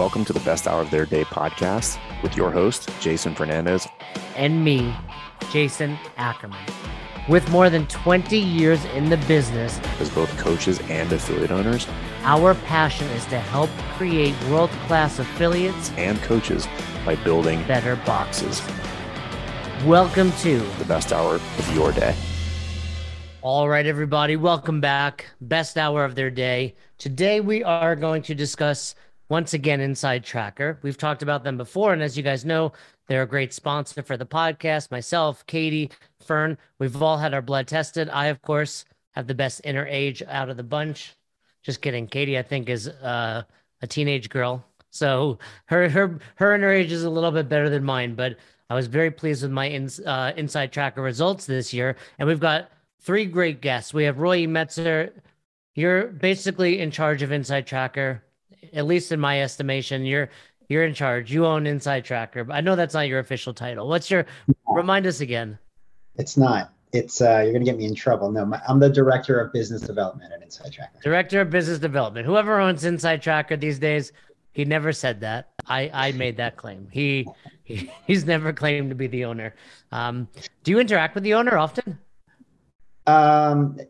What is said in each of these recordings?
Welcome to the Best Hour of Their Day podcast with your host, Jason Fernandez. And me, Jason Ackerman. With more than 20 years in the business, as both coaches and affiliate owners, our passion is to help create world-class affiliates and coaches by building better boxes. Welcome to the Best Hour of Your Day. All right, everybody, welcome back. Best Hour of Their Day. Today, we are going to discuss, once again, Inside Tracker. We've talked about them before, and as you guys know, they're a great sponsor for the podcast. Myself, Katie, Fern, we've all had our blood tested. I, of course, have the best inner age out of the bunch. Just kidding. Katie, I think, is a teenage girl. So her inner age is a little bit better than mine, but I was very pleased with my Inside Tracker results this year. And we've got three great guests. We have Roy Metzger. You're basically in charge of Inside Tracker, at least in my estimation. You're in charge. You own Inside Tracker, but I know that's not your official title. Remind us again. It's not. It's you're going to get me in trouble. No, I'm the Director of Business Development at Inside Tracker. Director of Business Development. Whoever owns Inside Tracker these days, he never said that. I made that claim. He's never claimed to be the owner. Do you interact with the owner often?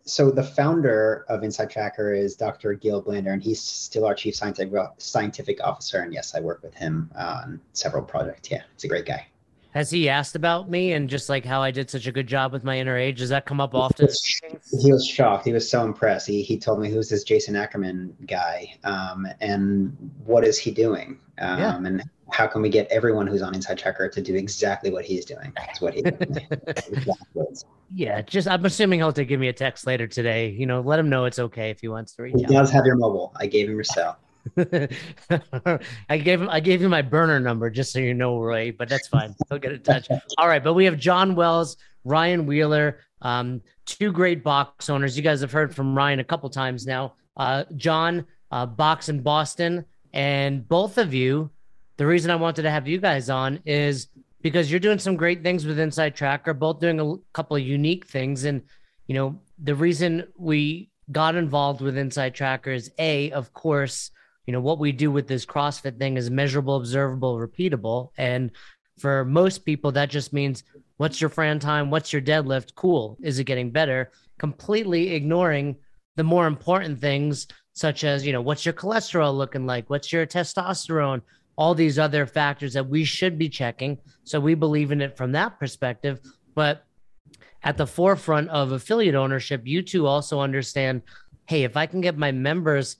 So the founder of Inside Tracker is Dr. Gil Blander, and he's still our chief scientific officer. And yes, I work with him on several projects. Yeah, he's a great guy. Has he asked about me and just like how I did such a good job with my inner age? Does that come up often? He was shocked. He was so impressed. He told me, who's this Jason Ackerman guy? And what is he doing? And how can we get everyone who's on Inside Tracker to do exactly what he's doing? That's what he did. Yeah, I'm assuming he'll give me a text later today. You know, let him know it's okay if he wants to reach out. He does have your mobile. I gave him your cell. I gave him my burner number just so you know, Roy, but that's fine. He'll get in touch. All right, but we have John Wells, Ryan Wheeler, two great box owners. You guys have heard from Ryan a couple times now. John, box in Boston, and both of you, the reason I wanted to have you guys on is because you're doing some great things with Inside Tracker, both doing a couple of unique things. And, you know, the reason we got involved with Inside Tracker is, A, of course, you know, what we do with this CrossFit thing is measurable, observable, repeatable. And for most people, that just means what's your Fran time? What's your deadlift? Cool. Is it getting better? Completely ignoring the more important things, such as, you know, what's your cholesterol looking like? What's your testosterone? All these other factors that we should be checking. So we believe in it from that perspective. But at the forefront of affiliate ownership, you two also understand, hey, if I can get my members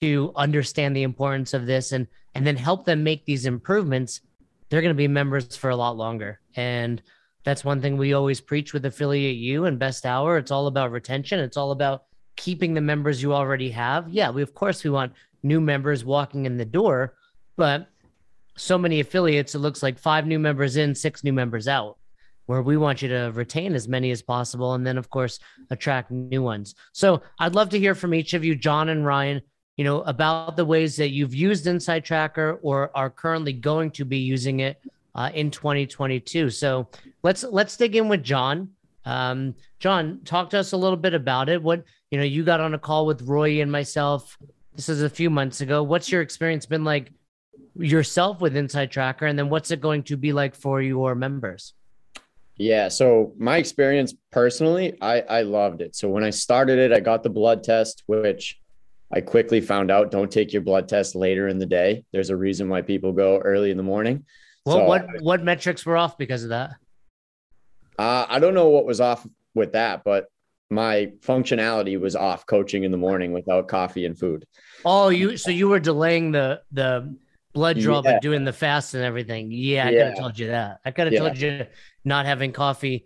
to understand the importance of this and then help them make these improvements, they're going to be members for a lot longer. And that's one thing we always preach with Affiliate U and Best Hour. It's all about retention. It's all about keeping the members you already have. Yeah, we want new members walking in the door, but so many affiliates, it looks like 5 new members in, 6 new members out, where we want you to retain as many as possible. And then, of course, attract new ones. So I'd love to hear from each of you, John and Ryan, you know, about the ways that you've used Inside Tracker or are currently going to be using it in 2022. So let's dig in with John. John, talk to us a little bit about it. What, you know, you got on a call with Roy and myself. This is a few months ago. What's your experience been like yourself with Inside Tracker, and then what's it going to be like for your members? Yeah, so my experience personally, I loved it. So when I started it, I got the blood test, which I quickly found out, don't take your blood test later in the day. There's a reason why people go early in the morning. Well, so what metrics were off because of that? I don't know what was off with that, but my functionality was off coaching in the morning without coffee and food. Oh, so you were delaying the blood draw, but doing the fast and everything. Yeah, I could have told you that. I could have told you not having coffee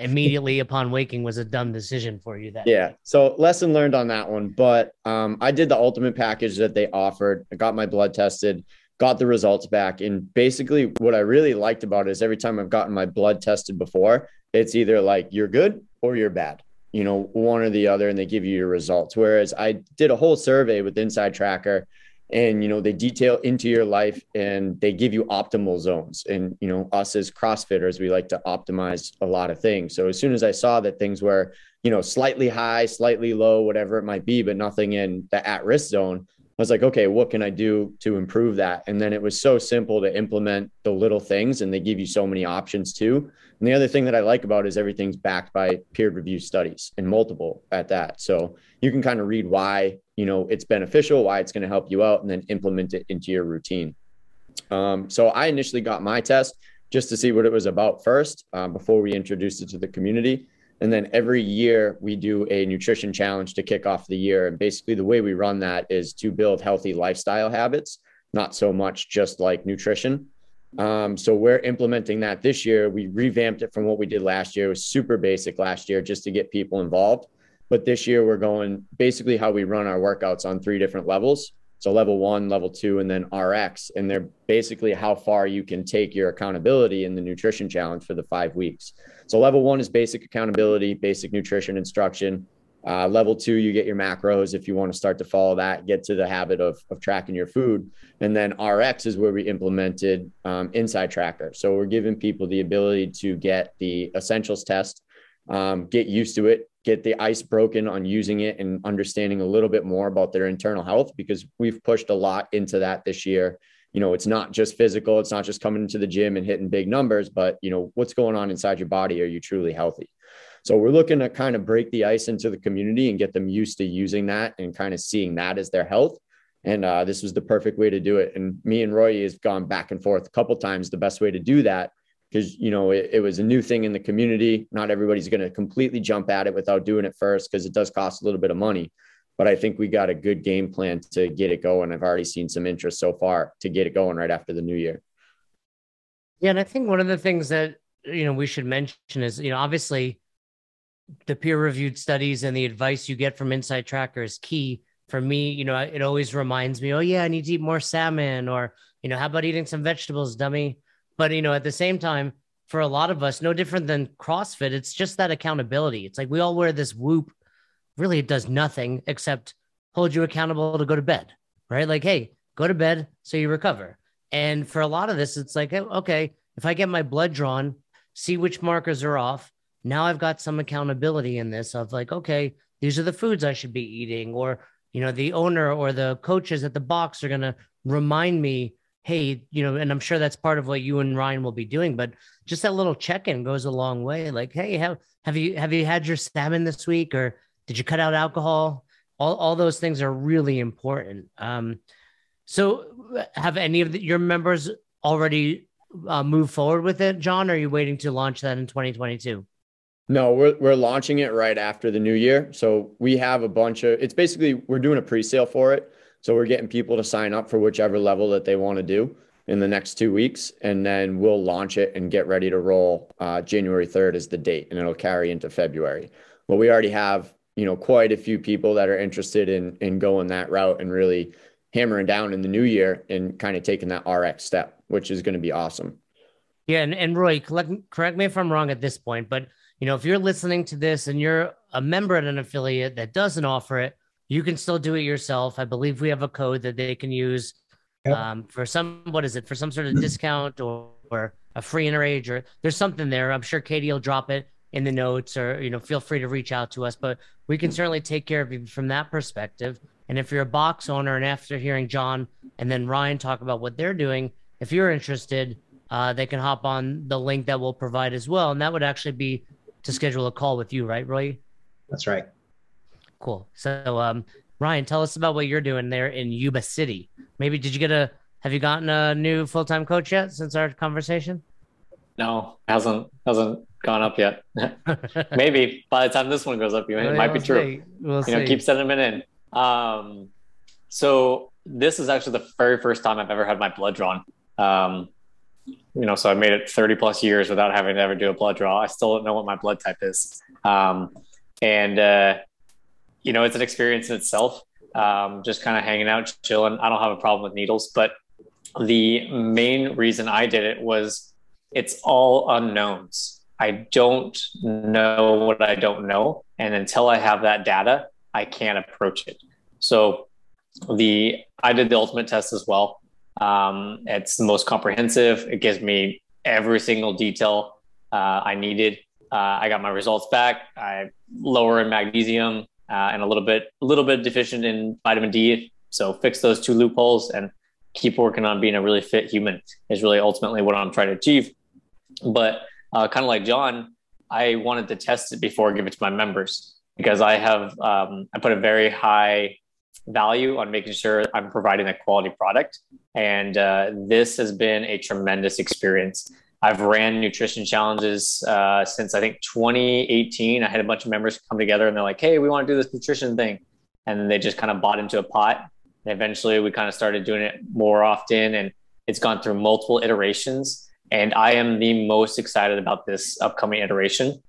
immediately upon waking was a dumb decision for you. So lesson learned on that one. But I did the ultimate package that they offered. I got my blood tested, got the results back. And basically what I really liked about it is every time I've gotten my blood tested before, it's either like you're good or you're bad, you know, one or the other, and they give you your results. Whereas I did a whole survey with Inside Tracker, and, you know, they detail into your life and they give you optimal zones. And, you know, us as CrossFitters, we like to optimize a lot of things. So as soon as I saw that things were, you know, slightly high, slightly low, whatever it might be, but nothing in the at-risk zone, I was like, okay, what can I do to improve that? And then it was so simple to implement the little things, and they give you so many options too. And the other thing that I like about it is everything's backed by peer reviewed studies, and multiple at that. So you can kind of read why, you know, it's beneficial, why it's going to help you out, and then implement it into your routine. So I initially got my test just to see what it was about first, before we introduced it to the community. And then every year we do a nutrition challenge to kick off the year. And basically the way we run that is to build healthy lifestyle habits, not so much just like nutrition. So we're implementing that this year. We revamped it from what we did last year. It was super basic last year just to get people involved. But this year we're going basically how we run our workouts on three different levels. So level 1, level 2, and then RX. And they're basically how far you can take your accountability in the nutrition challenge for the 5 weeks. So level 1 is basic accountability, basic nutrition instruction. Level 2, you get your macros if you want to start to follow that, get to the habit of tracking your food. And then RX is where we implemented Inside Tracker. So we're giving people the ability to get the essentials test, get used to it, get the ice broken on using it and understanding a little bit more about their internal health, because we've pushed a lot into that this year. You know, it's not just physical. It's not just coming into the gym and hitting big numbers, but you know, what's going on inside your body? Are you truly healthy? So we're looking to kind of break the ice into the community and get them used to using that and kind of seeing that as their health. And this was the perfect way to do it. And me and Roy has gone back and forth a couple of times, the best way to do that. Because, you know, it was a new thing in the community. Not everybody's going to completely jump at it without doing it first, because it does cost a little bit of money. But I think we got a good game plan to get it going. I've already seen some interest so far to get it going right after the new year. Yeah. And I think one of the things that, you know, we should mention is, you know, obviously the peer reviewed studies and the advice you get from Inside Tracker is key. For me, you know, it always reminds me, oh, yeah, I need to eat more salmon, or, you know, how about eating some vegetables, dummy? But, you know, at the same time, for a lot of us, no different than CrossFit, it's just that accountability. It's like we all wear this whoop. Really, it does nothing except hold you accountable to go to bed, right? Like, hey, go to bed so you recover. And for a lot of this, it's like, okay, if I get my blood drawn, see which markers are off. Now I've got some accountability in this of like, okay, these are the foods I should be eating. Or, you know, the owner or the coaches at the box are going to remind me, hey, you know, and I'm sure that's part of what you and Ryan will be doing, but just that little check-in goes a long way. Like, hey, have you had your salmon this week, or did you cut out alcohol? All those things are really important. So have any of your members already moved forward with it, John? Or are you waiting to launch that in 2022? No, we're launching it right after the new year. So we have a bunch of, it's basically, we're doing a pre-sale for it. So we're getting people to sign up for whichever level that they want to do in the next 2 weeks. And then we'll launch it and get ready to roll. January 3rd is the date, and it'll carry into February. But we already have, you know, quite a few people that are interested in going that route and really hammering down in the new year and kind of taking that RX step, which is going to be awesome. Yeah. And Roy, correct me if I'm wrong at this point, but you know, if you're listening to this and you're a member at an affiliate that doesn't offer it, you can still do it yourself. I believe we have a code that they can use for some, what is it, for some sort of discount or a free interage, or there's something there. I'm sure Katie will drop it in the notes, or, you know, feel free to reach out to us, but we can certainly take care of you from that perspective. And if you're a box owner, and after hearing John and then Ryan talk about what they're doing, if you're interested, they can hop on the link that we'll provide as well. And that would actually be to schedule a call with you, right, Roy? That's right. Cool. So, Ryan, tell us about what you're doing there in Yuba City. Maybe have you gotten a new full-time coach yet since our conversation? No, hasn't gone up yet. Maybe by the time this one goes up, it might be true. We'll see. Keep sending them in. So this is actually the very first time I've ever had my blood drawn. You know, so I made it 30 plus years without having to ever do a blood draw. I still don't know what my blood type is. You know, it's an experience in itself, just kind of hanging out, chilling. I don't have a problem with needles, but the main reason I did it was it's all unknowns. I don't know what I don't know. And until I have that data, I can't approach it. So I did the ultimate test as well. It's the most comprehensive. It gives me every single detail I needed. I got my results back. I lower in magnesium. And a little bit deficient in vitamin D, So fix those two loopholes and keep working on being a really fit human is really ultimately what I'm trying to achieve. But kind of like John, I wanted to test it before I give it to my members, because I have, I put a very high value on making sure I'm providing a quality product. And this has been a tremendous experience. I've ran nutrition challenges since I think 2018. I had a bunch of members come together and they're like, hey, we want to do this nutrition thing. And they just kind of bought into a pot. And eventually we kind of started doing it more often, and it's gone through multiple iterations. And I am the most excited about this upcoming iteration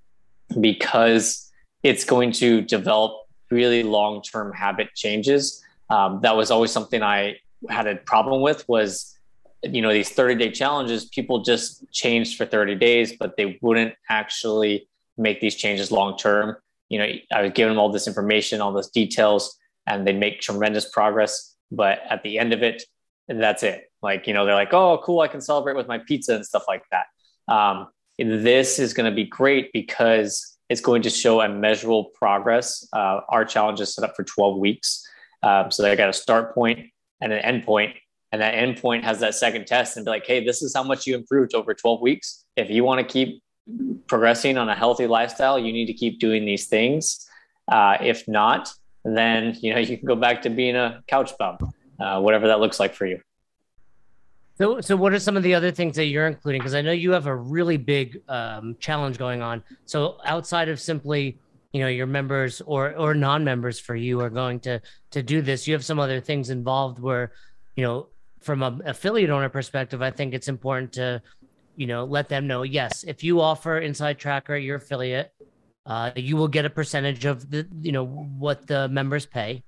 because it's going to develop really long-term habit changes. That was always something I had a problem with, was, you know, these 30-day challenges, people just changed for 30 days, but they wouldn't actually make these changes long-term. You know, I was giving them all this information, all those details, and they make tremendous progress. But at the end of it, that's it. Like, you know, they're like, oh, cool, I can celebrate with my pizza and stuff like that. This is going to be great because it's going to show a measurable progress. Our challenge is set up for 12 weeks. So they got a start point and an end point. And that end point has that second test and be like, hey, this is how much you improved over 12 weeks. If you want to keep progressing on a healthy lifestyle, you need to keep doing these things. If not, then, you know, you can go back to being a couch bum, whatever that looks like for you. So what are some of the other things that you're including? Because I know you have a really big challenge going on. So outside of simply, you know, your members or non-members for you are going to do this, you have some other things involved where, you know, from an affiliate owner perspective, I think it's important to, you know, let them know, yes, if you offer Inside Tracker, your affiliate, you will get a percentage of the, you know, what the members pay.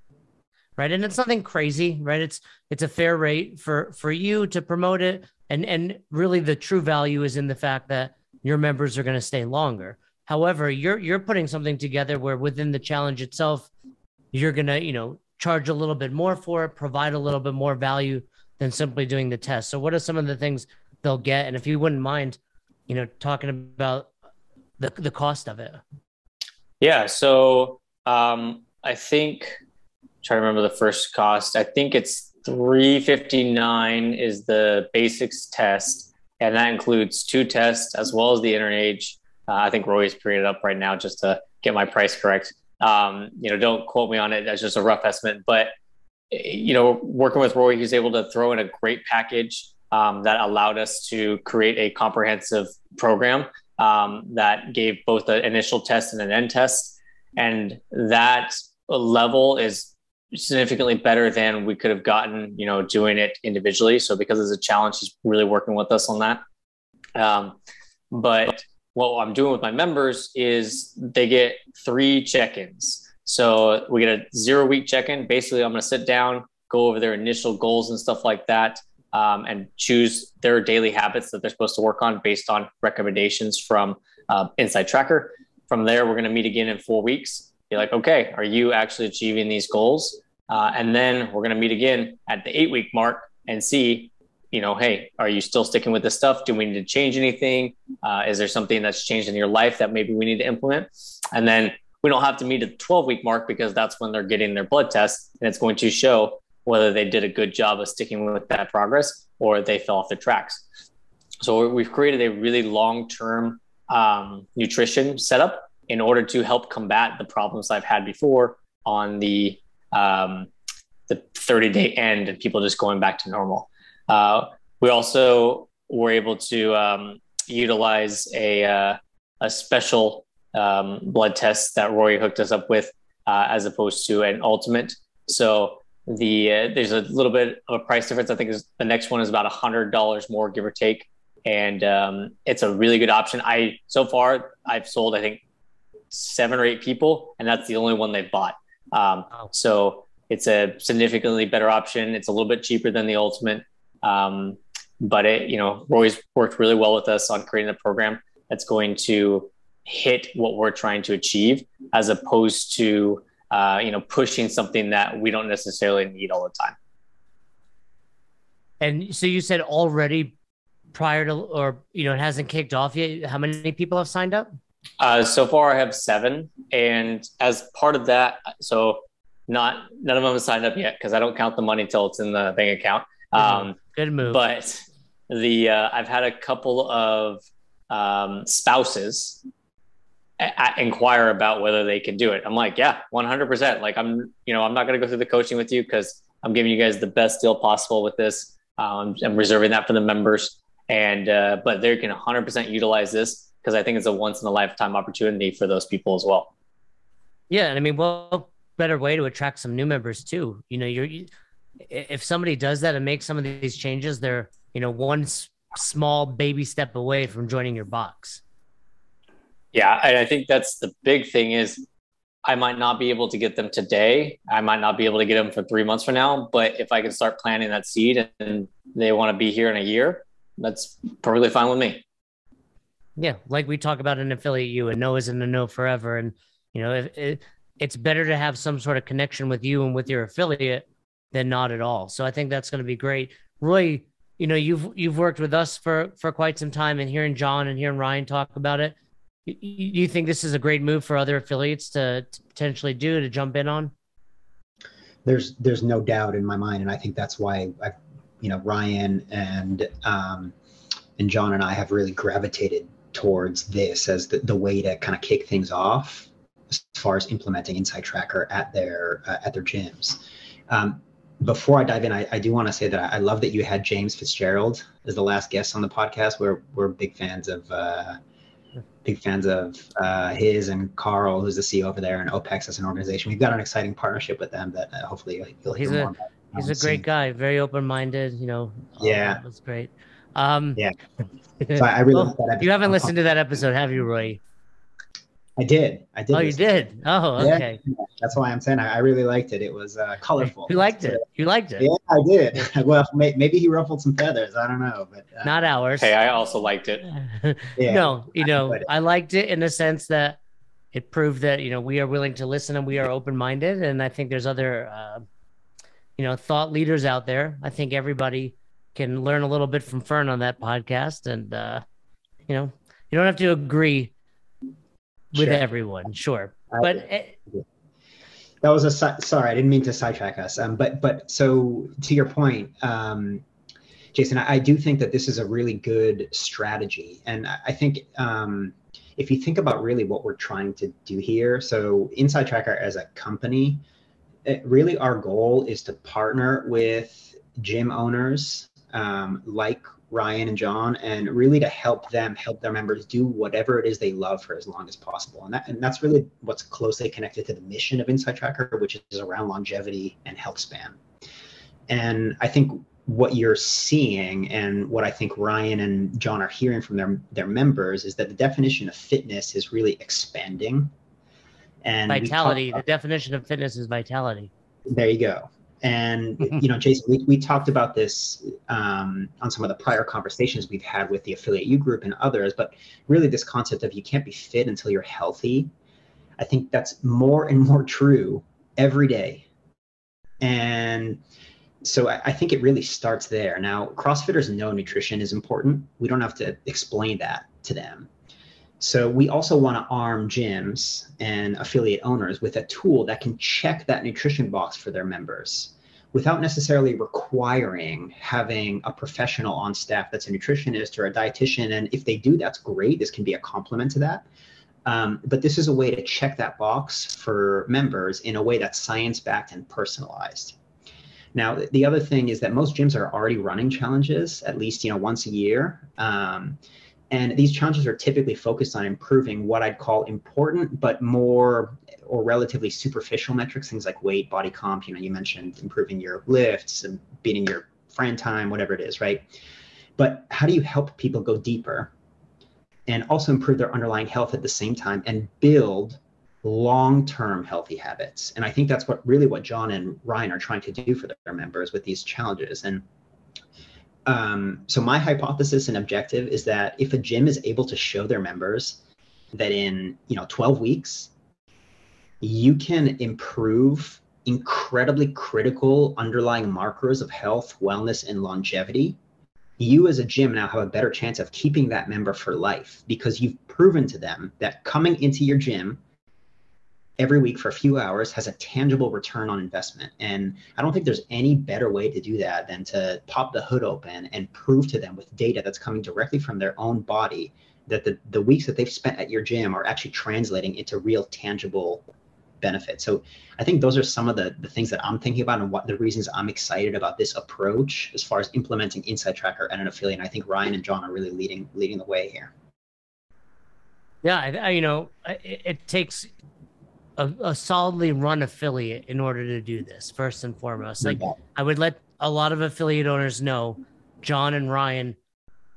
Right. And it's nothing crazy, right? It's a fair rate for you to promote it. And really the true value is in the fact that your members are going to stay longer. However, you're putting something together where within the challenge itself, you're going to, you know, charge a little bit more for it, provide a little bit more value than simply doing the test. So what are some of the things they'll get? And if you wouldn't mind, you know, talking about the cost of it. Yeah. So I think, trying to remember the first cost. I think it's $359 is the basics test. And that includes two tests as well as the InterAge. I think Roy's putting it up right now just to get my price correct. You know, don't quote me on it. That's just a rough estimate, but you know, working with Roy, he's able to throw in a great package that allowed us to create a comprehensive program that gave both an initial test and an end test. And that level is significantly better than we could have gotten, you know, doing it individually. So because it's a challenge, he's really working with us on that. But what I'm doing with my members is they get 3 check-ins. So we get a 0-week check-in. Basically, I'm going to sit down, go over their initial goals and stuff like that, and choose their daily habits that they're supposed to work on based on recommendations from Inside Tracker. From there, we're going to meet again in 4 weeks. Be like, okay, are you actually achieving these goals? And then we're going to meet again at the 8-week mark and see, you know, hey, are you still sticking with this stuff? Do we need to change anything? Is there something that's changed in your life that maybe we need to implement? And then we don't have to meet at the 12-week mark because that's when they're getting their blood test. And it's going to show whether they did a good job of sticking with that progress or they fell off the tracks. So we've created a really long-term nutrition setup in order to help combat the problems I've had before on the 30-day end and people just going back to normal. We also were able to utilize a special blood test that Roy hooked us up with as opposed to an ultimate. So there's a little bit of a price difference. I think the next one is about $100 more, give or take. And it's a really good option. So far, I've sold, I think, 7 or 8 people, and that's the only one they've bought. So it's a significantly better option. It's a little bit cheaper than the ultimate. But it, you know, Roy's worked really well with us on creating a program that's going to hit what we're trying to achieve, as opposed to, you know, pushing something that we don't necessarily need all the time. And so you said already prior to, or, you know, it hasn't kicked off yet. How many people have signed up? So far I have 7, and as part of that, so None of them have signed up yet because I don't count the money till it's in the bank account. Good move. But the I've had a couple of spouses inquire about whether they can do it. I'm like, yeah, 100%. Like I'm not going to go through the coaching with you because I'm giving you guys the best deal possible with this. I'm reserving that for the members, and but they can 100% utilize this because I think it's a once in a lifetime opportunity for those people as well. Yeah, and I mean, well, better way to attract some new members too. You know, if somebody does that and makes some of these changes, they're, you know, one small baby step away from joining your box. Yeah. And I think that's the big thing is I might not be able to get them today. I might not be able to get them for 3 months from now, but if I can start planting that seed and they want to be here in a year, that's perfectly fine with me. Yeah. Like we talk about an Affiliate U, and no isn't a no forever. And, you know, it's better to have some sort of connection with you and with your affiliate than not at all. So I think that's going to be great. Roy, you know, you've worked with us for quite some time, and hearing John and hearing Ryan talk about it, you think this is a great move for other affiliates to potentially do, to jump in on? There's no doubt in my mind. And I think that's why I've, you know, Ryan and John and I have really gravitated towards this as the way to kind of kick things off as far as implementing Inside Tracker at their gyms. Before I dive in, I do want to say that I love that you had James Fitzgerald as the last guest on the podcast. We're big fans of his and Carl, who's the CEO over there, and Opex as an organization. We've got an exciting partnership with them that hopefully you'll hear more about. He's a great guy, very open-minded, you know. Yeah. That was great. Yeah. So I really love that. You haven't listened to that episode, have you, Roy? I did. Oh, you did? Oh, okay. Yeah, that's why I'm saying I really liked it. It was colorful. You liked it? Yeah, I did. Well, maybe he ruffled some feathers. I don't know. But not ours. Hey, I also liked it. Yeah, no, you know, I liked it in the sense that it proved that, you know, we are willing to listen and we are open-minded. And I think there's other, you know, thought leaders out there. I think everybody can learn a little bit from Fern on that podcast. And, you know, you don't have to agree with everyone, sure, but that was sorry, I didn't mean to sidetrack us. But so to your point, Jason, I do think that this is a really good strategy, and I think if you think about really what we're trying to do here, so Inside Tracker as a company, really our goal is to partner with gym owners like Ryan and John, and really to help them help their members do whatever it is they love for as long as possible. And that's really what's closely connected to the mission of Inside Tracker, which is around longevity and health span. And I think what you're seeing, and what I think Ryan and John are hearing from their members, is that the definition of fitness is really expanding. And vitality. The definition of fitness is vitality. There you go. And, you know, Jason, we talked about this on some of the prior conversations we've had with the Affiliate U group and others, but really this concept of you can't be fit until you're healthy, I think that's more and more true every day. And so I think it really starts there. Now, CrossFitters know nutrition is important. We don't have to explain that to them. So we also want to arm gyms and affiliate owners with a tool that can check that nutrition box for their members without necessarily requiring having a professional on staff that's a nutritionist or a dietitian. And if they do, that's great. This can be a complement to that. But this is a way to check that box for members in a way that's science-backed and personalized. Now, the other thing is that most gyms are already running challenges, at least, you know, once a year. And these challenges are typically focused on improving what I'd call important, but more or relatively superficial metrics, things like weight, body comp. You know, you mentioned improving your lifts and beating your Fran time, whatever it is, right? But how do you help people go deeper and also improve their underlying health at the same time and build long-term healthy habits? And I think that's what John and Ryan are trying to do for their members with these challenges. And so my hypothesis and objective is that if a gym is able to show their members that in, you know, 12 weeks, you can improve incredibly critical underlying markers of health, wellness, and longevity, you as a gym now have a better chance of keeping that member for life because you've proven to them that coming into your gym every week for a few hours has a tangible return on investment. And I don't think there's any better way to do that than to pop the hood open and prove to them with data that's coming directly from their own body that the weeks that they've spent at your gym are actually translating into real tangible benefits. So I think those are some of the things that I'm thinking about and what the reasons I'm excited about this approach as far as implementing Inside Tracker and an affiliate. And I think Ryan and John are really leading the way here. Yeah, it takes a solidly run affiliate in order to do this, first and foremost. Like, yeah. I would let a lot of affiliate owners know John and Ryan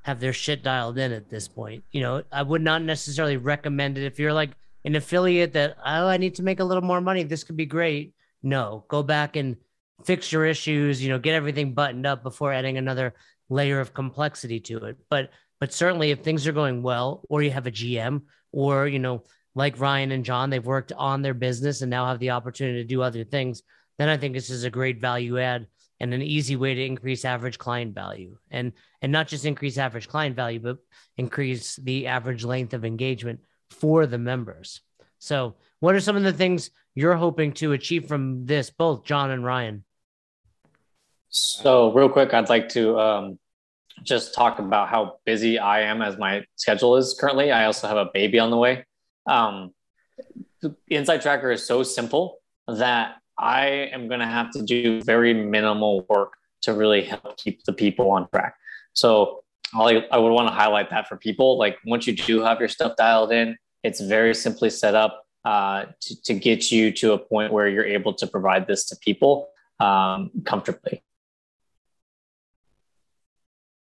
have their shit dialed in at this point. You know, I would not necessarily recommend it if you're like an affiliate that, oh, I need to make a little more money, this could be great. No, go back and fix your issues, you know, get everything buttoned up before adding another layer of complexity to it. But certainly if things are going well, or you have a GM, or, you know, like Ryan and John, they've worked on their business and now have the opportunity to do other things, then I think this is a great value add and an easy way to increase average client value. And not just increase average client value, but increase the average length of engagement for the members. So what are some of the things you're hoping to achieve from this, both John and Ryan? So real quick, I'd like to just talk about how busy I am as my schedule is currently. I also have a baby on the way. The Inside Tracker is so simple that I am going to have to do very minimal work to really help keep the people on track. So I would want to highlight that for people. Like, once you do have your stuff dialed in, it's very simply set up to get you to a point where you're able to provide this to people comfortably.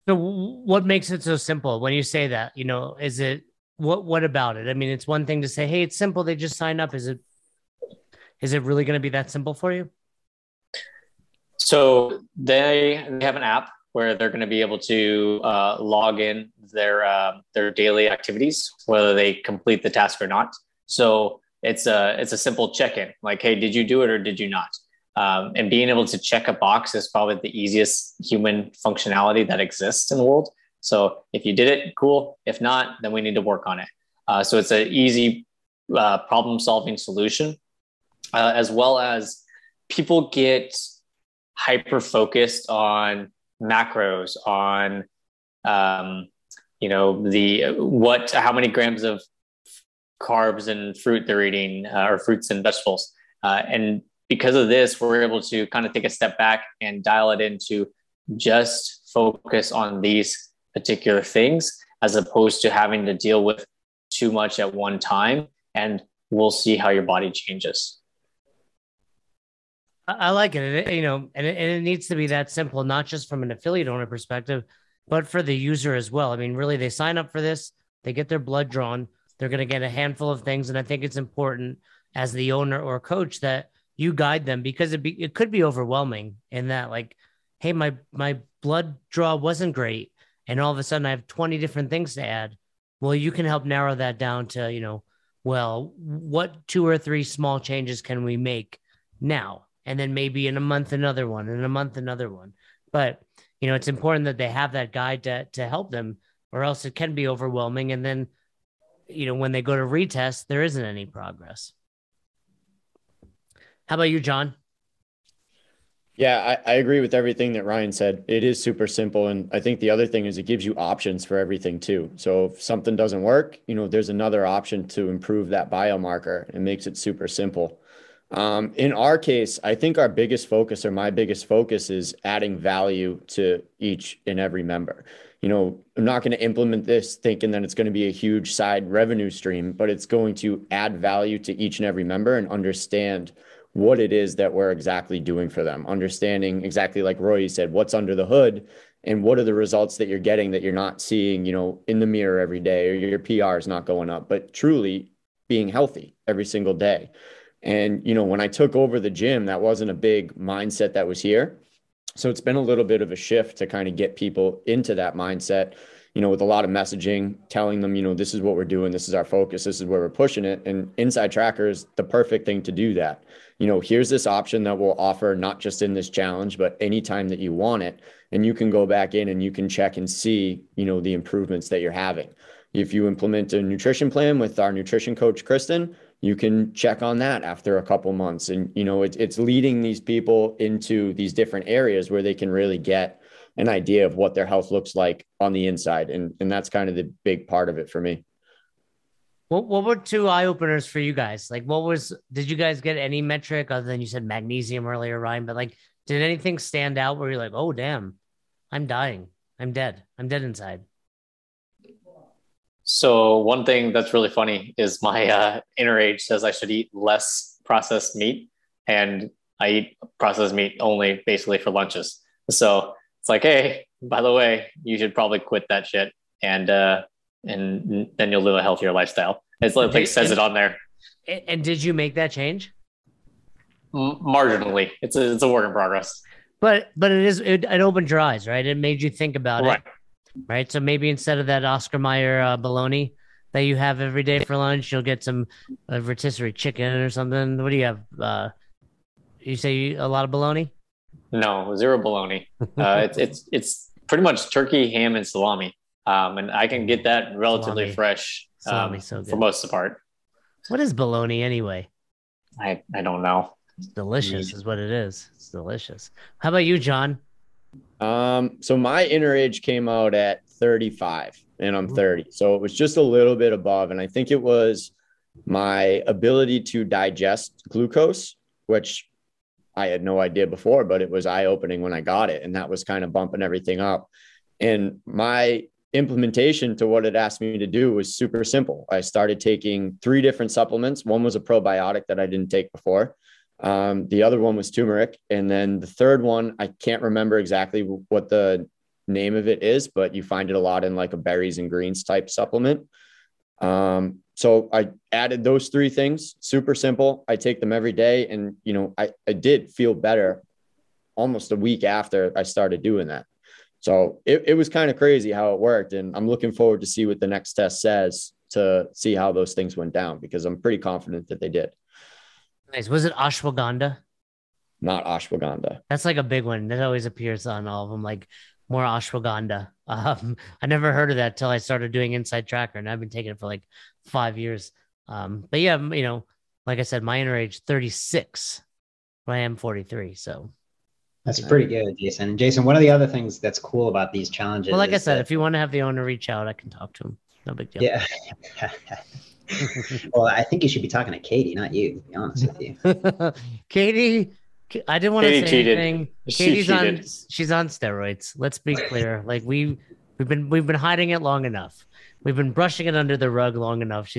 So what makes it so simple when you say that? You know, is it, what about it? I mean, it's one thing to say, hey, it's simple, they just sign up. Is it really going to be that simple for you? So they have an app where they're going to be able to log in their daily activities, whether they complete the task or not. So it's a simple check-in, like, hey, did you do it or did you not? And being able to check a box is probably the easiest human functionality that exists in the world. So if you did it, cool. If not, then we need to work on it. So it's an easy problem-solving solution, as well as people get hyper-focused on macros, on how many grams of carbs and fruit they're eating, or fruits and vegetables. And because of this, we're able to kind of take a step back and dial it into just focus on these particular things, as opposed to having to deal with too much at one time. And we'll see how your body changes. I like it, you know, and it needs to be that simple, not just from an affiliate owner perspective, but for the user as well. I mean, really, they sign up for this, they get their blood drawn, they're going to get a handful of things. And I think it's important as the owner or coach that you guide them, because it could be overwhelming in that, like, hey, my blood draw wasn't great, and all of a sudden I have 20 different things to add. Well, you can help narrow that down to, you know, well, what 2 or 3 small changes can we make now? And then maybe in a month, another one, in a month, another one. But, you know, it's important that they have that guide to help them, or else it can be overwhelming. And then, you know, when they go to retest, there isn't any progress. How about you, John? Yeah, I agree with everything that Ryan said. It is super simple. And I think the other thing is it gives you options for everything too. So if something doesn't work, you know, there's another option to improve that biomarker. It makes it super simple. In our case, I think our biggest focus, or my biggest focus, is adding value to each and every member. You know, I'm not going to implement this thinking that it's going to be a huge side revenue stream, but it's going to add value to each and every member and understand what it is that we're exactly doing for them. Understanding exactly, like Roy said, what's under the hood and what are the results that you're getting that you're not seeing, you know, in the mirror every day, or your PR is not going up, but truly being healthy every single day. And, you know, when I took over the gym, that wasn't a big mindset that was here. So it's been a little bit of a shift to kind of get people into that mindset, you know, with a lot of messaging, telling them, you know, this is what we're doing, this is our focus, this is where we're pushing it. And Inside Tracker is the perfect thing to do that. You know, here's this option that we'll offer, not just in this challenge, but anytime that you want it. And you can go back in and you can check and see, you know, the improvements that you're having. If you implement a nutrition plan with our nutrition coach, Kristen, you can check on that after a couple months. And, you know, it's leading these people into these different areas where they can really get an idea of what their health looks like on the inside. And that's kind of the big part of it for me. What were two eye openers for you guys? Like, what was, did you guys get any metric other than you said magnesium earlier, Ryan, but like, did anything stand out where you're like, oh damn, I'm dying. I'm dead inside. So one thing that's really funny is my inner age says I should eat less processed meat, and I eat processed meat only basically for lunches. So it's like, hey, by the way, you should probably quit that shit, and then you'll live a healthier lifestyle. It's like it says it on there. And did you make that change? Marginally. It's a work in progress. But it opened your eyes, right? It made you think about it. Right. So maybe instead of that Oscar Mayer bologna that you have every day for lunch, you'll get some rotisserie chicken or something. What do you have? You say a lot of bologna? No, zero bologna. It's pretty much turkey, ham, and salami. And I can get that relatively fresh so for most of the part. What is bologna anyway? I don't know. It's delicious is what it is. It's delicious. How about you, John? So my inner age came out at 35 and I'm 30. So it was just a little bit above. And I think it was my ability to digest glucose, which I had no idea before, but it was eye-opening when I got it. And that was kind of bumping everything up. And my implementation to what it asked me to do was super simple. I started taking 3 different supplements. One was a probiotic that I didn't take before. The other one was turmeric. And then the third one, I can't remember exactly what the name of it is, but you find it a lot in like a berries and greens type supplement. So I added those 3 things, super simple. I take them every day. And, you know, I did feel better almost a week after I started doing that. So it was kind of crazy how it worked. And I'm looking forward to see what the next test says to see how those things went down, because I'm pretty confident that they did. Nice. Was it ashwagandha? Not ashwagandha. That's like a big one that always appears on all of them. Like more ashwagandha. I never heard of that till I started doing Inside Tracker, and I've been taking it for like 5 years. But yeah, you know, like I said, my inner age 36, but I am 43. So that's pretty good, Jason. And Jason, one of the other things that's cool about these challenges. Well, like I said, if you want to have the owner reach out, I can talk to him. No big deal. Yeah. Well, I think you should be talking to Katie, not you, to be honest with you. Katie, I didn't want to say anything. She's on steroids. Let's be clear. Like we've been hiding it long enough. We've been brushing it under the rug long enough.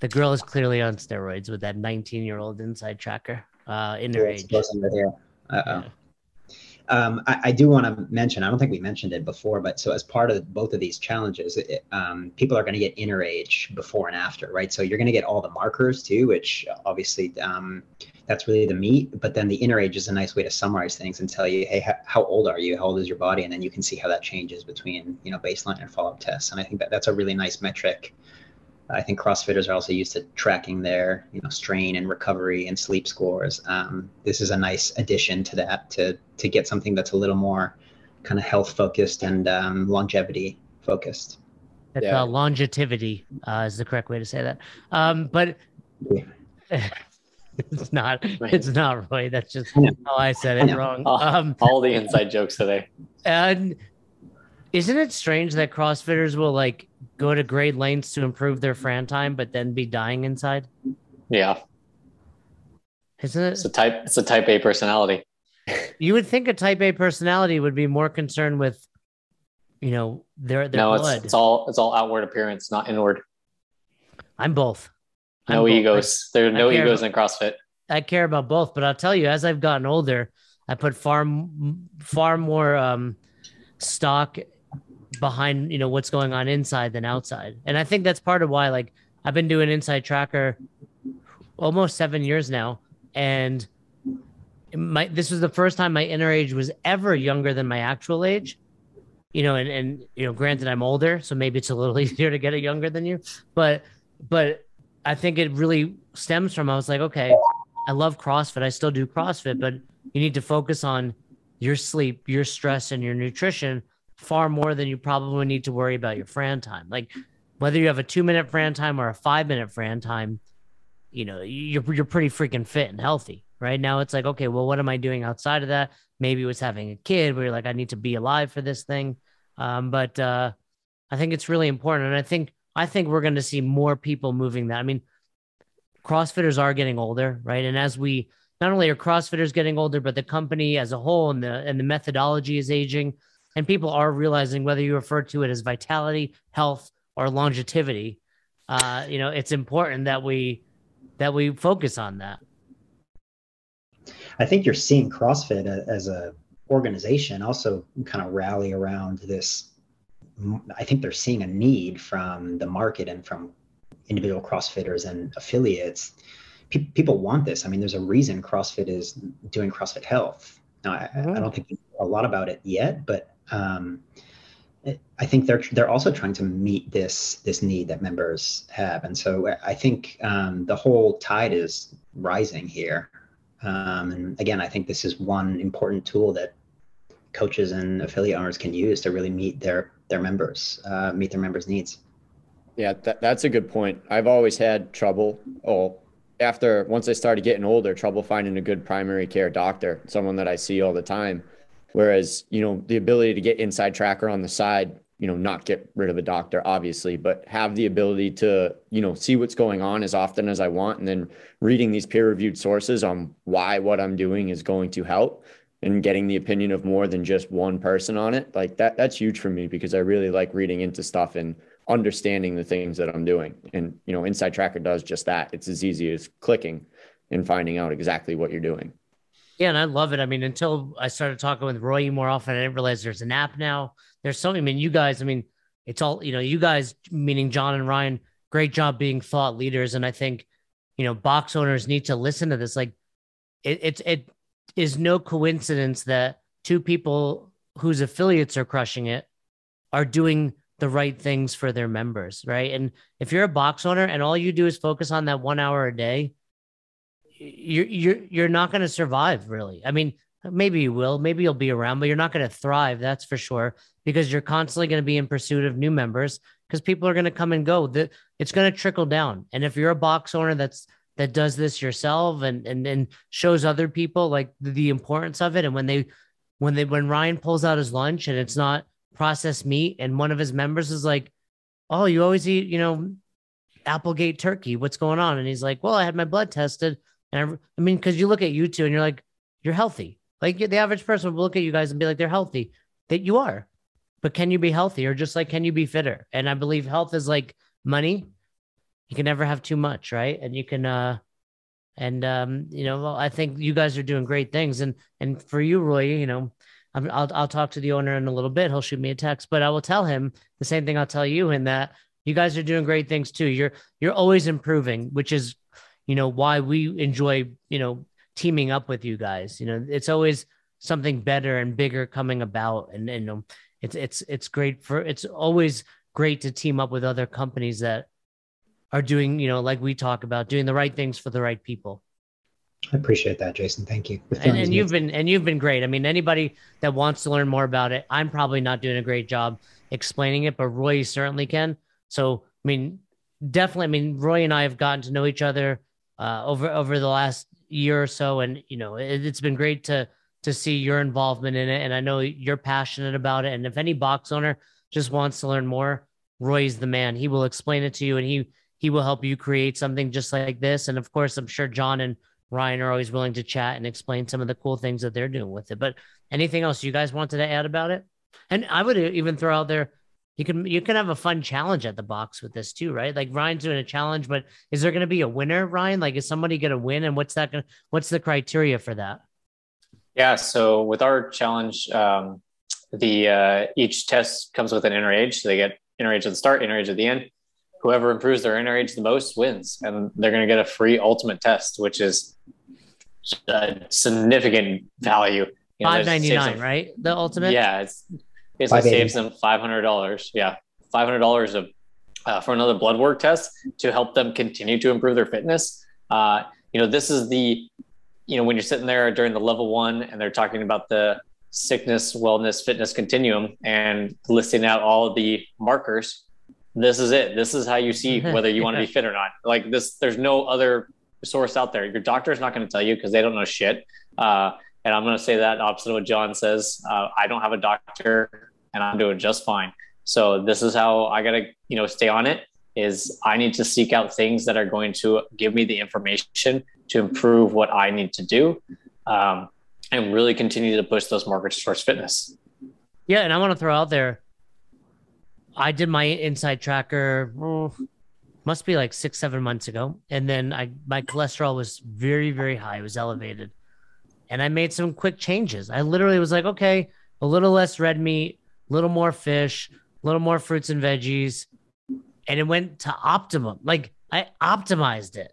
The girl is clearly on steroids with that 19-year-old Inside Tracker in her age. Uh-oh. Yeah. I do want to mention, I don't think we mentioned it before, but so as part of both of these challenges, people are going to get inner age before and after, right? So you're going to get all the markers too, which obviously that's really the meat, but then the inner age is a nice way to summarize things and tell you, hey, how old are you? How old is your body? And then you can see how that changes between, you know, baseline and follow-up tests. And I think that's a really nice metric. I think CrossFitters are also used to tracking their, you know, strain and recovery and sleep scores. This is a nice addition to that to get something that's a little more kind of health focused and longevity focused. That's longevity is the correct way to say that. But it's not Roy. That's just how I said it wrong. All the inside jokes today. And isn't it strange that CrossFitters will like go to great lengths to improve their Fran time, but then be dying inside? Yeah. Isn't it? It's a type A personality. You would think a type A personality would be more concerned with, you know, their blood. It's all outward appearance, not inward. I'm both. No egos. There are no egos in CrossFit. I care about both, but I'll tell you, as I've gotten older, I put far more stock behind, you know, what's going on inside than outside. And I think that's part of why, like, I've been doing Inside Tracker almost 7 years now. And this was the first time my inner age was ever younger than my actual age, you know, and, you know, granted I'm older, so maybe it's a little easier to get it younger than you, but I think it really stems from, I was like, okay, I love CrossFit. I still do CrossFit, but you need to focus on your sleep, your stress, and your nutrition far more than you probably need to worry about your Fran time. Like whether you have a 2-minute Fran time or a 5-minute Fran time, you know, you're pretty freaking fit and healthy. Right now it's like, okay, well, what am I doing outside of that? Maybe it was having a kid where you're like, I need to be alive for this thing. But I think it's really important. And I think we're going to see more people moving that. I mean, CrossFitters are getting older, right? And as we, not only are CrossFitters getting older, but the company as a whole and the methodology is aging, and people are realizing, whether you refer to it as vitality, health, or longevity, you know, it's important that we focus on that. I think you're seeing CrossFit as a organization also kind of rally around this. I think they're seeing a need from the market and from individual CrossFitters and affiliates. People want this. I mean, there's a reason CrossFit is doing CrossFit Health. Now, I don't think they know a lot about it yet, but I think they're also trying to meet this need that members have. And so I think the whole tide is rising here. And again, I think this is one important tool that coaches and affiliate owners can use to really meet their members' needs. Yeah, that's a good point. I've always had trouble. Once I started getting older, trouble finding a good primary care doctor, someone that I see all the time. Whereas, you know, the ability to get Inside Tracker on the side, you know, not get rid of a doctor, obviously, but have the ability to, you know, see what's going on as often as I want. And then reading these peer-reviewed sources on why what I'm doing is going to help, and getting the opinion of more than just one person on it. Like that's huge for me, because I really like reading into stuff and understanding the things that I'm doing. And, you know, Inside Tracker does just that. It's as easy as clicking and finding out exactly what you're doing. Yeah, and I love it. I mean, until I started talking with Roy more often, I didn't realize there's an app now. There's so, I mean, you guys, I mean, it's all, you know, you guys, meaning John and Ryan, great job being thought leaders. And I think, you know, box owners need to listen to this. Like it is no coincidence that two people whose affiliates are crushing it are doing the right things for their members, right? And if you're a box owner and all you do is focus on that 1 hour a day, you're not going to survive, really. I mean, maybe you will, maybe you'll be around, but you're not going to thrive. That's for sure, because you're constantly going to be in pursuit of new members, because people are going to come and go. It's going to trickle down. And if you're a box owner that does this yourself and shows other people like the importance of it. And when Ryan pulls out his lunch and it's not processed meat, and one of his members is like, "Oh, you always eat, you know, Applegate turkey. What's going on?" And he's like, "Well, I had my blood tested." And I mean, because you look at you two and you're like, you're healthy. Like the average person will look at you guys and be like, they're healthy. That you are. But can you be healthier? Just like, can you be fitter? And I believe health is like money. You can never have too much, right? And you can, you know, I think you guys are doing great things. And for you, Roy, you know, I'll talk to the owner in a little bit. He'll shoot me a text, but I will tell him the same thing I'll tell you, in that you guys are doing great things too. You're always improving, which is, you know, why we enjoy, you know, teaming up with you guys. You know, it's always something better and bigger coming about, and it's great for, it's always great to team up with other companies that are doing, you know, like we talk about, doing the right things for the right people. I appreciate that, Jason. Thank you. And you've been great. I mean, anybody that wants to learn more about it, I'm probably not doing a great job explaining it, but Roy certainly can. So, I mean, definitely, I mean, Roy and I have gotten to know each other over the last year or so. And, you know, it's been great to see your involvement in it. And I know you're passionate about it. And if any box owner just wants to learn more, Roy's the man. He will explain it to you, and he will help you create something just like this. And of course, I'm sure John and Ryan are always willing to chat and explain some of the cool things that they're doing with it. But anything else you guys wanted to add about it? And I would even throw out there, you can have a fun challenge at the box with this too, right? Like Ryan's doing a challenge, but is there going to be a winner, Ryan? Like, is somebody going to win, and what's the criteria for that? Yeah. So with our challenge, each test comes with an inner age. So they get inner age at the start, inner age at the end. Whoever improves their inner age the most wins, and they're going to get a free ultimate test, which is a significant value. You know, $5.99, right? The ultimate. Yeah. It's like saves them $500. Yeah. $500 of, for another blood work test to help them continue to improve their fitness. You know, this is the, you know, when you're sitting there during the level one and they're talking about the sickness, wellness, fitness continuum and listing out all of the markers, this is it. This is how you see whether you want to be fit or not. Like this, there's no other source out there. Your doctor is not going to tell you because they don't know shit. And I'm going to say that opposite of what John says. I don't have a doctor and I'm doing just fine. So this is how I got to, you know, stay on it, is I need to seek out things that are going to give me the information to improve what I need to do, and really continue to push those markets towards fitness. Yeah. And I want to throw out there, I did my Inside Tracker, must be like 6-7 months ago. And then my cholesterol was very, very high. It was elevated. And I made some quick changes. I literally was like, okay, a little less red meat, a little more fish, a little more fruits and veggies. And it went to optimum. Like, I optimized it.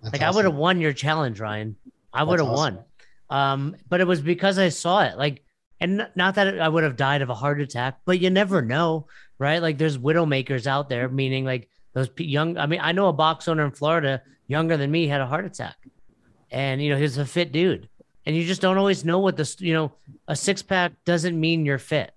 That's like awesome. I would have won your challenge, Ryan. I would have won. But it was because I saw it. Like, and not that I would have died of a heart attack, but you never know, right? Like, there's widow makers out there, meaning like those young, I mean, I know a box owner in Florida younger than me had a heart attack, and, you know, he was a fit dude. And you just don't always know what this, you know, a six pack doesn't mean you're fit,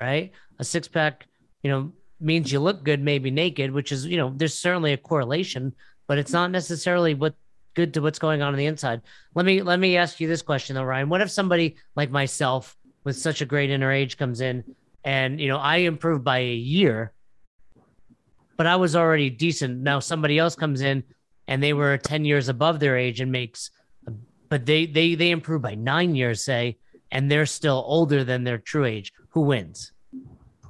right? A six pack, you know, means you look good, maybe naked, which is, you know, there's certainly a correlation, but it's not necessarily what good to what's going on the inside. Let me ask you this question though, Ryan. What if somebody like myself with such a great inner age comes in and, you know, I improved by a year, but I was already decent. Now somebody else comes in and they were 10 years above their age and makes, but they improved by 9 years, say, and they're still older than their true age. Who wins?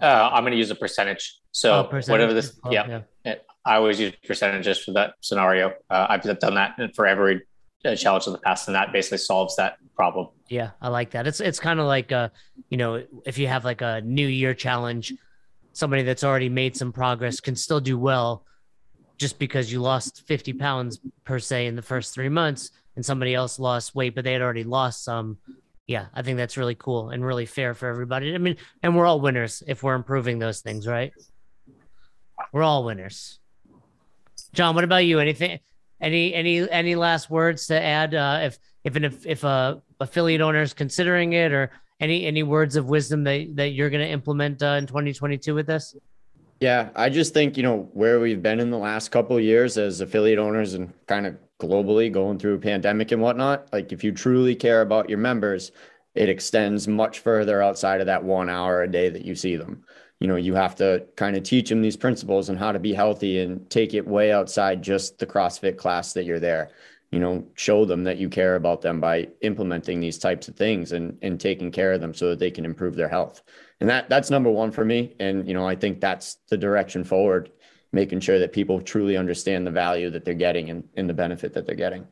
I'm going to use a percentage. So whatever this, I always use percentages for that scenario. I've done that for every challenge in the past, and that basically solves that problem. Yeah, I like that. It's kind of like, you know, if you have like a New Year challenge, somebody that's already made some progress can still do well just because you lost 50 pounds per se in the first 3 months and somebody else lost weight, but they had already lost some. Yeah, I think that's really cool and really fair for everybody. I mean, and we're all winners if we're improving those things, right? We're all winners. John, what about you? Anything? Any last words to add? If affiliate owner is considering it, or any words of wisdom that you're going to implement in 2022 with this? Yeah, I just think, you know, where we've been in the last couple of years as affiliate owners and kind of globally going through a pandemic and whatnot, like if you truly care about your members, it extends much further outside of that 1 hour a day that you see them. You know, you have to kind of teach them these principles and how to be healthy and take it way outside just the CrossFit class that you're there. You know, show them that you care about them by implementing these types of things and taking care of them so that they can improve their health. And that's number one for me. And, you know, I think that's the direction forward, making sure that people truly understand the value that they're getting and the benefit that they're getting.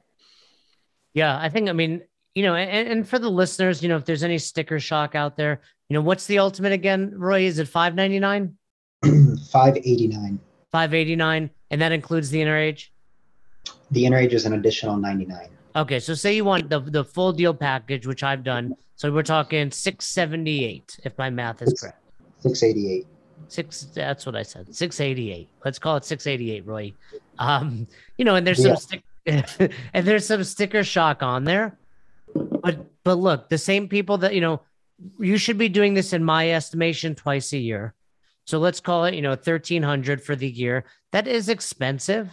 Yeah, I think, I mean, you know, and for the listeners, you know, if there's any sticker shock out there, you know, what's the ultimate again, Roy? Is it $5.99? $5.89. $5.89. And that includes the inner age? The inner age is an additional $99. Okay. So say you want the full deal package, which I've done. So we're talking $678, if my math is correct. $688. That's what I said. $688. Let's call it $688, Roy. You know, and there's and there's some sticker shock on there. But look, the same people that, you know, you should be doing this in my estimation twice a year. So let's call it, you know, 1,300 for the year. That is expensive,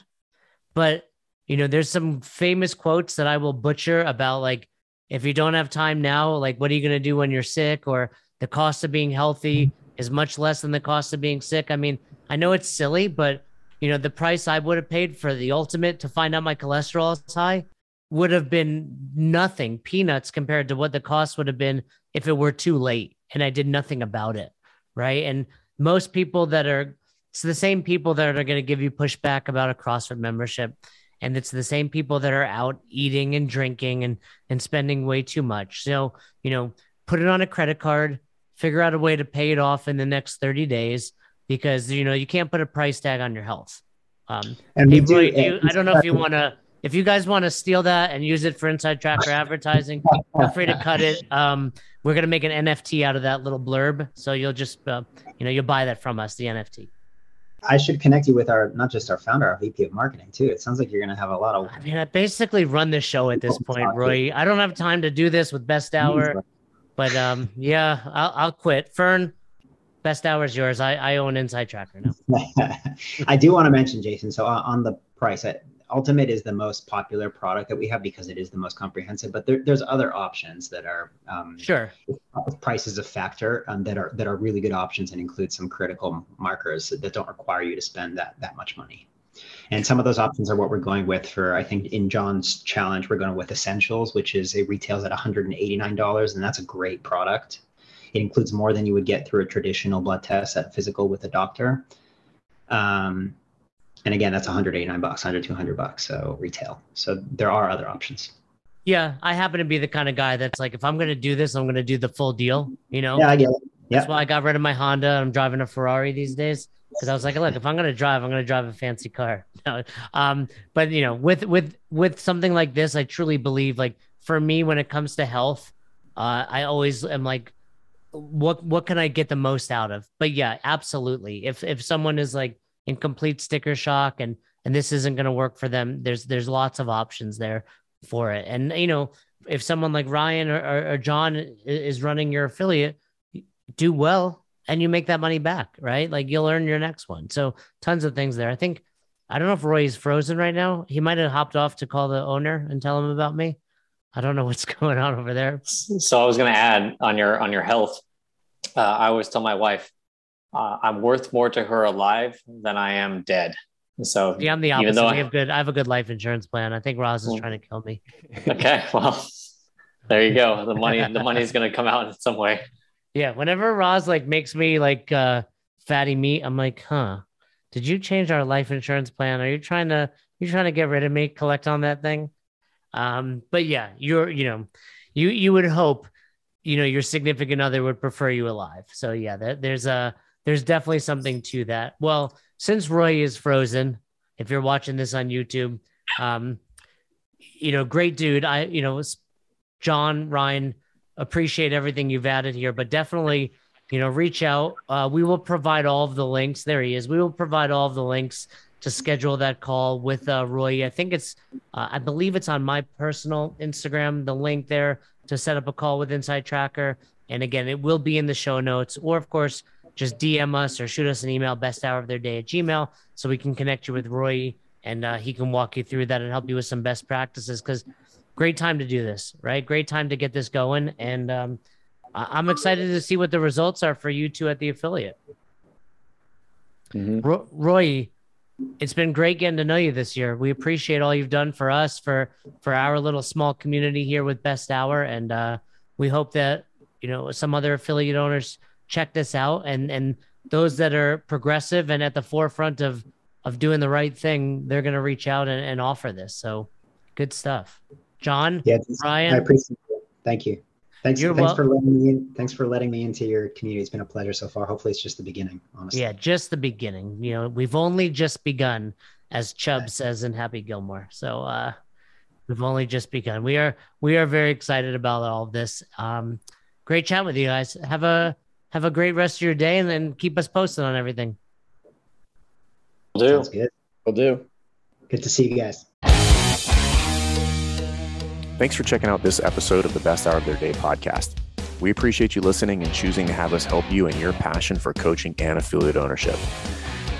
but you know, there's some famous quotes that I will butcher about, like, if you don't have time now, like, what are you going to do when you're sick? Or the cost of being healthy is much less than the cost of being sick. I mean, I know it's silly, but you know, the price I would have paid for the ultimate to find out my cholesterol is high would have been nothing, peanuts, compared to what the cost would have been if it were too late and I did nothing about it, right? And most people that are, it's the same people that are going to give you pushback about a CrossFit membership, and it's the same people that are out eating and drinking and spending way too much. So, you know, put it on a credit card, figure out a way to pay it off in the next 30 days because, you know, you can't put a price tag on your health. And hey, Roy, I don't know if you want to, if you guys want to steal that and use it for Inside Tracker advertising, feel free to cut it. We're going to make an NFT out of that little blurb. So you'll just, you know, you'll buy that from us, the NFT. I should connect you with our, not just our founder, our VP of marketing too. It sounds like you're going to have a lot of, I mean, I basically run the show at this point, Roy. I don't have time to do this with best hour, but yeah, I'll quit. Fern, best hour is yours. I own Inside Tracker now. I do want to mention, Jason, so on the price, Ultimate is the most popular product that we have because it is the most comprehensive, but there's other options that are sure. Price is a factor that are really good options and include some critical markers that don't require you to spend that much money. And some of those options are what we're going with for, I think in John's challenge, we're going with Essentials, which is it retails at $189. And that's a great product. It includes more than you would get through a traditional blood test at a physical with a doctor. And again, that's $189, $100, $200. So retail. So there are other options. Yeah. I happen to be the kind of guy that's like, if I'm going to do this, I'm going to do the full deal, you know? Yeah, I get it. That's why I got rid of my Honda. I'm driving a Ferrari these days. Because I was like, look, if I'm going to drive, I'm going to drive a fancy car. But, you know, with something like this, I truly believe, like, for me, when it comes to health, I always am like, what can I get the most out of? But yeah, absolutely. If someone is like in complete sticker shock and this isn't going to work for them, there's lots of options there for it. And, you know, if someone like Ryan or John is running your affiliate, do well. And you make that money back, right? Like you'll earn your next one. So tons of things there. I think, I don't know if Roy's frozen right now. He might've hopped off to call the owner and tell him about me. I don't know what's going on over there. So I was going to add on your health. I always tell my wife, I'm worth more to her alive than I am dead. So yeah, I'm the opposite. I have a good life insurance plan. I think Roz is trying to kill me. Okay. Well, there you go. The money's going to come out in some way. Yeah. Whenever Roz like makes me like fatty meat, I'm like, huh, did you change our life insurance plan? Are you trying to get rid of me, collect on that thing? But yeah, you would hope, you know, your significant other would prefer you alive. So yeah, there's definitely something to that. Well, since Roy is frozen, if you're watching this on YouTube, you know, great dude. John, Ryan, appreciate everything you've added here, but definitely, you know, reach out. We will provide all of the links. There he is. We will provide all of the links to schedule that call with Roy. I think I believe it's on my personal Instagram, the link there to set up a call with Inside Tracker. And again, it will be in the show notes, or of course, just DM us or shoot us an email, besthouroftheirday@gmail.com. So we can connect you with Roy and he can walk you through that and help you with some best practices. Cause great time to do this, right? Great time to get this going. And I'm excited to see what the results are for you two at the affiliate. Mm-hmm. Roy, it's been great getting to know you this year. We appreciate all you've done for us, for our little small community here with Best Hour. And we hope that, you know, some other affiliate owners check this out. And those that are progressive and at the forefront of doing the right thing, they're going to reach out and offer this. So good stuff. John, yeah, Ryan, I appreciate it. Thank you. Thanks for letting me into your community. It's been a pleasure so far. Hopefully it's just the beginning, honestly. Yeah, just the beginning. You know, we've only just begun, as Chubb says in Happy Gilmore. So we've only just begun. We are very excited about all of this. Great chat with you guys. Have a great rest of your day, and then keep us posted on everything. Will do. Sounds good. Will do. Good to see you guys. Thanks for checking out this episode of the Best Hour of Their Day podcast. We appreciate you listening and choosing to have us help you in your passion for coaching and affiliate ownership.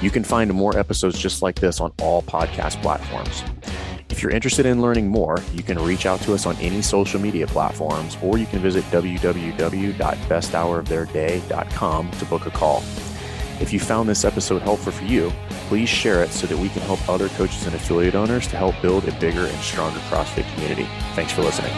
You can find more episodes just like this on all podcast platforms. If you're interested in learning more, you can reach out to us on any social media platforms, or you can visit www.besthouroftheirday.com to book a call. If you found this episode helpful for you, please share it so that we can help other coaches and affiliate owners to help build a bigger and stronger CrossFit community. Thanks for listening.